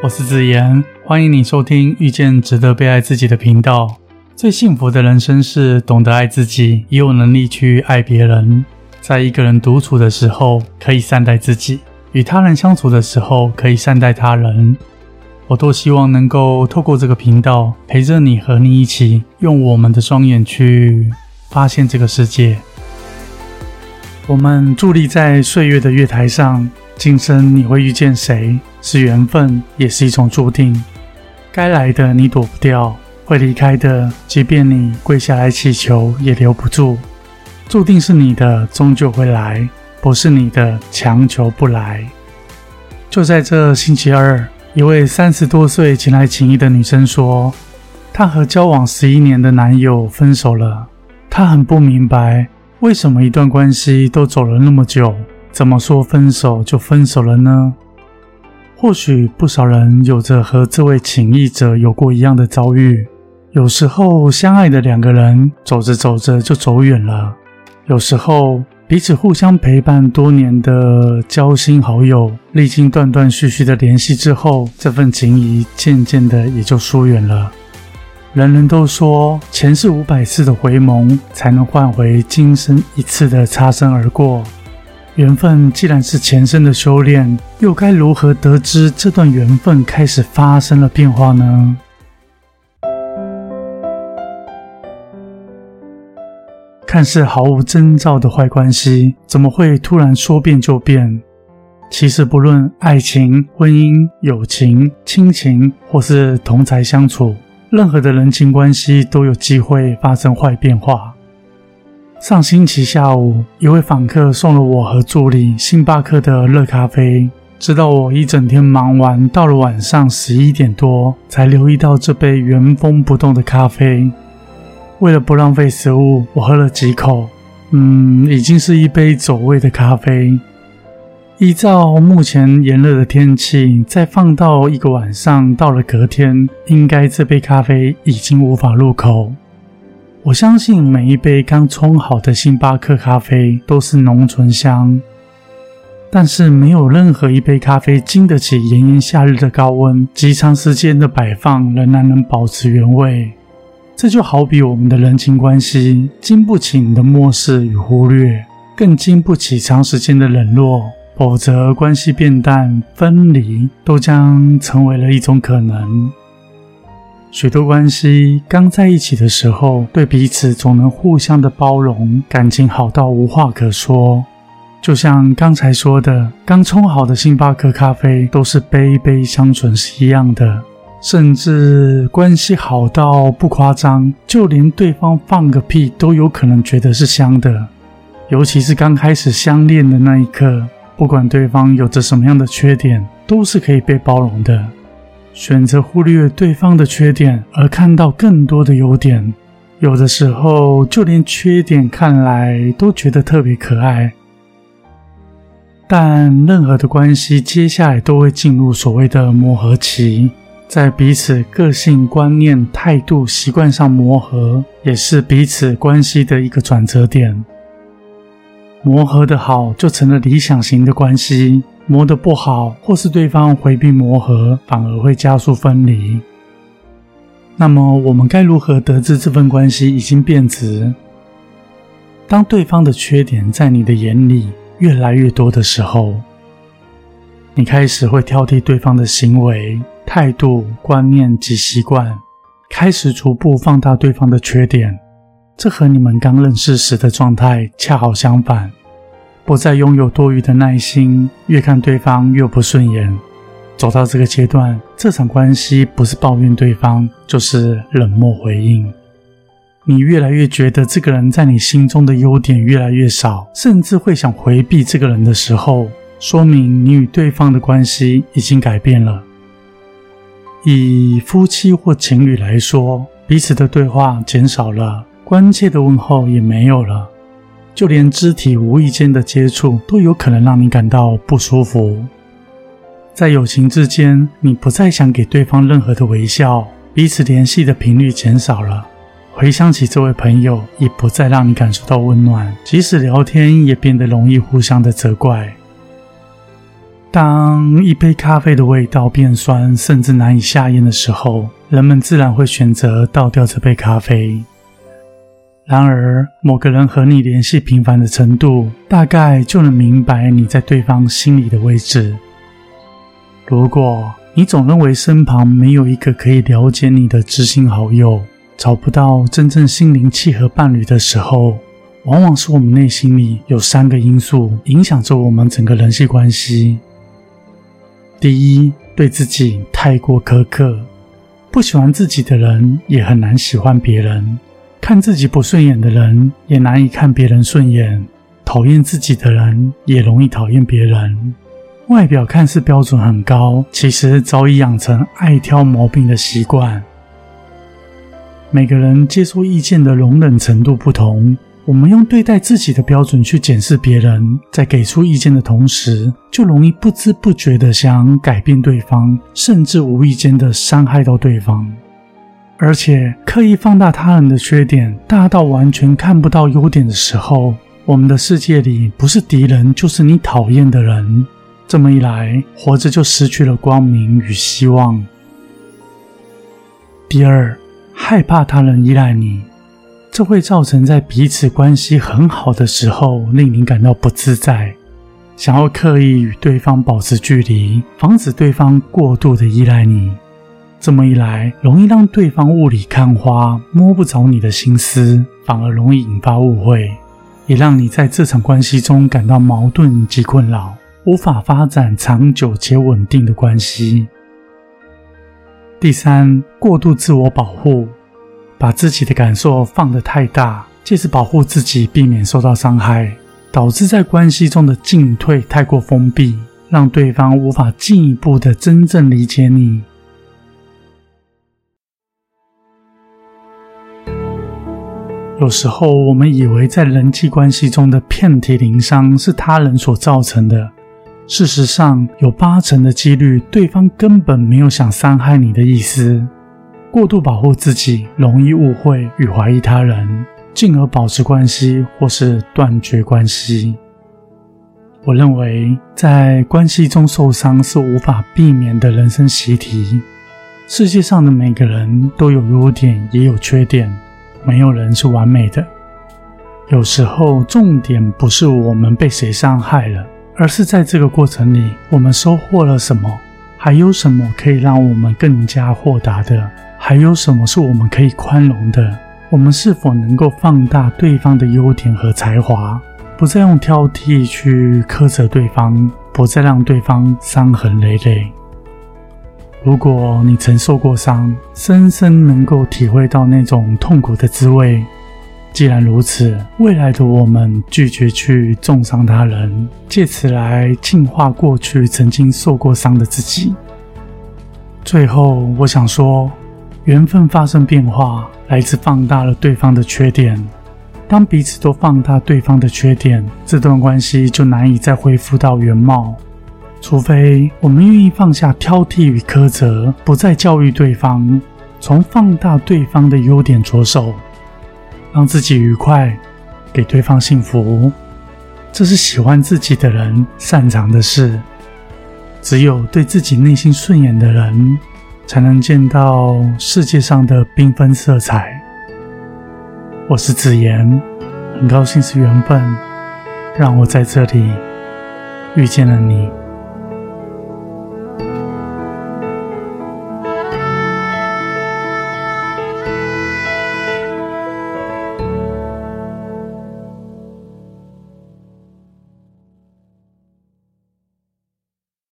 我是子妍，欢迎你收听遇见值得被爱自己的频道。最幸福的人生是懂得爱自己，也有能力去爱别人。在一个人独处的时候，可以善待自己；与他人相处的时候，可以善待他人。我多希望能够透过这个频道，陪着你和你一起，用我们的双眼去发现这个世界。我们伫立在岁月的月台上，今生你会遇见谁？是缘分，也是一种注定。该来的你躲不掉，会离开的，即便你跪下来祈求，也留不住。注定是你的，终究会来；不是你的，强求不来。就在这星期二，一位30多岁前来请益的女生说，她和交往11年的男友分手了。她很不明白，为什么一段关系都走了那么久，怎么说分手就分手了呢？或许不少人有着和这位请益者有过一样的遭遇，有时候相爱的两个人走着走着就走远了，有时候彼此互相陪伴多年的交心好友，历经断断续续的联系之后，这份情谊渐渐的也就疏远了。人人都说，前世500次的回眸，才能换回今生一次的擦身而过。缘分既然是前生的修炼，又该如何得知这段缘分开始发生了变化呢？看似毫无征兆的坏关系，怎么会突然说变就变？其实不论爱情、婚姻、友情、亲情，或是同才相处，任何的人情关系都有机会发生坏变化。上星期下午，一位访客送了我和助理星巴克的热咖啡，直到我一整天忙完，到了晚上11点多，才留意到这杯原封不动的咖啡。为了不浪费食物，我喝了几口，已经是一杯走味的咖啡。依照目前炎热的天气，再放到一个晚上，到了隔天，应该这杯咖啡已经无法入口。我相信每一杯刚冲好的星巴克咖啡都是浓醇香，但是没有任何一杯咖啡经得起炎炎夏日的高温及长时间的摆放，仍然能保持原味。这就好比我们的人情关系，经不起你的漠视与忽略，更经不起长时间的冷落，否则关系变淡、分离都将成为了一种可能。许多关系刚在一起的时候，对彼此总能互相的包容，感情好到无话可说。就像刚才说的，刚冲好的星巴克咖啡都是杯杯相醇是一样的，甚至关系好到不夸张，就连对方放个屁都有可能觉得是香的。尤其是刚开始相恋的那一刻，不管对方有着什么样的缺点，都是可以被包容的。选择忽略对方的缺点，而看到更多的优点，有的时候就连缺点看来都觉得特别可爱。但任何的关系接下来都会进入所谓的磨合期，在彼此个性、观念、态度、习惯上磨合，也是彼此关系的一个转折点。磨合的好，就成了理想型的关系，磨得不好，或是对方回避磨合，反而会加速分离。那么我们该如何得知这份关系已经变质？当对方的缺点在你的眼里越来越多的时候，你开始会挑剔对方的行为、态度、观念及习惯，开始逐步放大对方的缺点。这和你们刚认识时的状态恰好相反。不再拥有多余的耐心，越看对方越不顺眼。走到这个阶段，这场关系不是抱怨对方，就是冷漠回应。你越来越觉得这个人在你心中的优点越来越少，甚至会想回避这个人的时候，说明你与对方的关系已经改变了。以夫妻或情侣来说，彼此的对话减少了，关切的问候也没有了。就连肢体无意间的接触都有可能让你感到不舒服。在友情之间，你不再想给对方任何的微笑，彼此联系的频率减少了，回想起这位朋友，已不再让你感受到温暖，即使聊天也变得容易互相的责怪。当一杯咖啡的味道变酸，甚至难以下咽的时候，人们自然会选择倒掉这杯咖啡。然而，某个人和你联系频繁的程度，大概就能明白你在对方心里的位置。如果你总认为身旁没有一个可以了解你的知心好友，找不到真正心灵契合伴侣的时候，往往是我们内心里有三个因素影响着我们整个人际关系。第一，对自己太过苛刻，不喜欢自己的人也很难喜欢别人。看自己不顺眼的人也难以看别人顺眼，讨厌自己的人也容易讨厌别人。外表看似标准很高，其实早已养成爱挑毛病的习惯。每个人接受意见的容忍程度不同，我们用对待自己的标准去检视别人，在给出意见的同时，就容易不知不觉地想改变对方，甚至无意间地伤害到对方。而且刻意放大他人的缺点，大到完全看不到优点的时候，我们的世界里不是敌人就是你讨厌的人。这么一来，活着就失去了光明与希望。第二，害怕他人依赖你，这会造成在彼此关系很好的时候，令你感到不自在，想要刻意与对方保持距离，防止对方过度的依赖你。这么一来，容易让对方雾里看花，摸不着你的心思，反而容易引发误会，也让你在这场关系中感到矛盾及困扰，无法发展长久且稳定的关系。第三，过度自我保护，把自己的感受放得太大，借此保护自己避免受到伤害，导致在关系中的进退太过封闭，让对方无法进一步的真正理解你。有时候我们以为在人际关系中的遍体鳞伤是他人所造成的，事实上有8成的几率对方根本没有想伤害你的意思。过度保护自己，容易误会与怀疑他人，进而保持关系或是断绝关系。我认为在关系中受伤是无法避免的人生习题。世界上的每个人都有优点也有缺点，没有人是完美的。有时候重点不是我们被谁伤害了，而是在这个过程里我们收获了什么，还有什么可以让我们更加豁达的，还有什么是我们可以宽容的。我们是否能够放大对方的优点和才华，不再用挑剔去苛责对方，不再让对方伤痕累累。如果你曾受过伤，深深能够体会到那种痛苦的滋味。既然如此，未来的我们拒绝去重伤他人，借此来净化过去曾经受过伤的自己。最后我想说，缘分发生变化，来自放大了对方的缺点。当彼此都放大对方的缺点，这段关系就难以再恢复到原貌。除非我们愿意放下挑剔与苛责，不再教育对方，从放大对方的优点着手，让自己愉快，给对方幸福。这是喜欢自己的人擅长的事。只有对自己内心顺眼的人，才能见到世界上的缤纷色彩。我是子妍，很高兴是缘分，让我在这里遇见了你。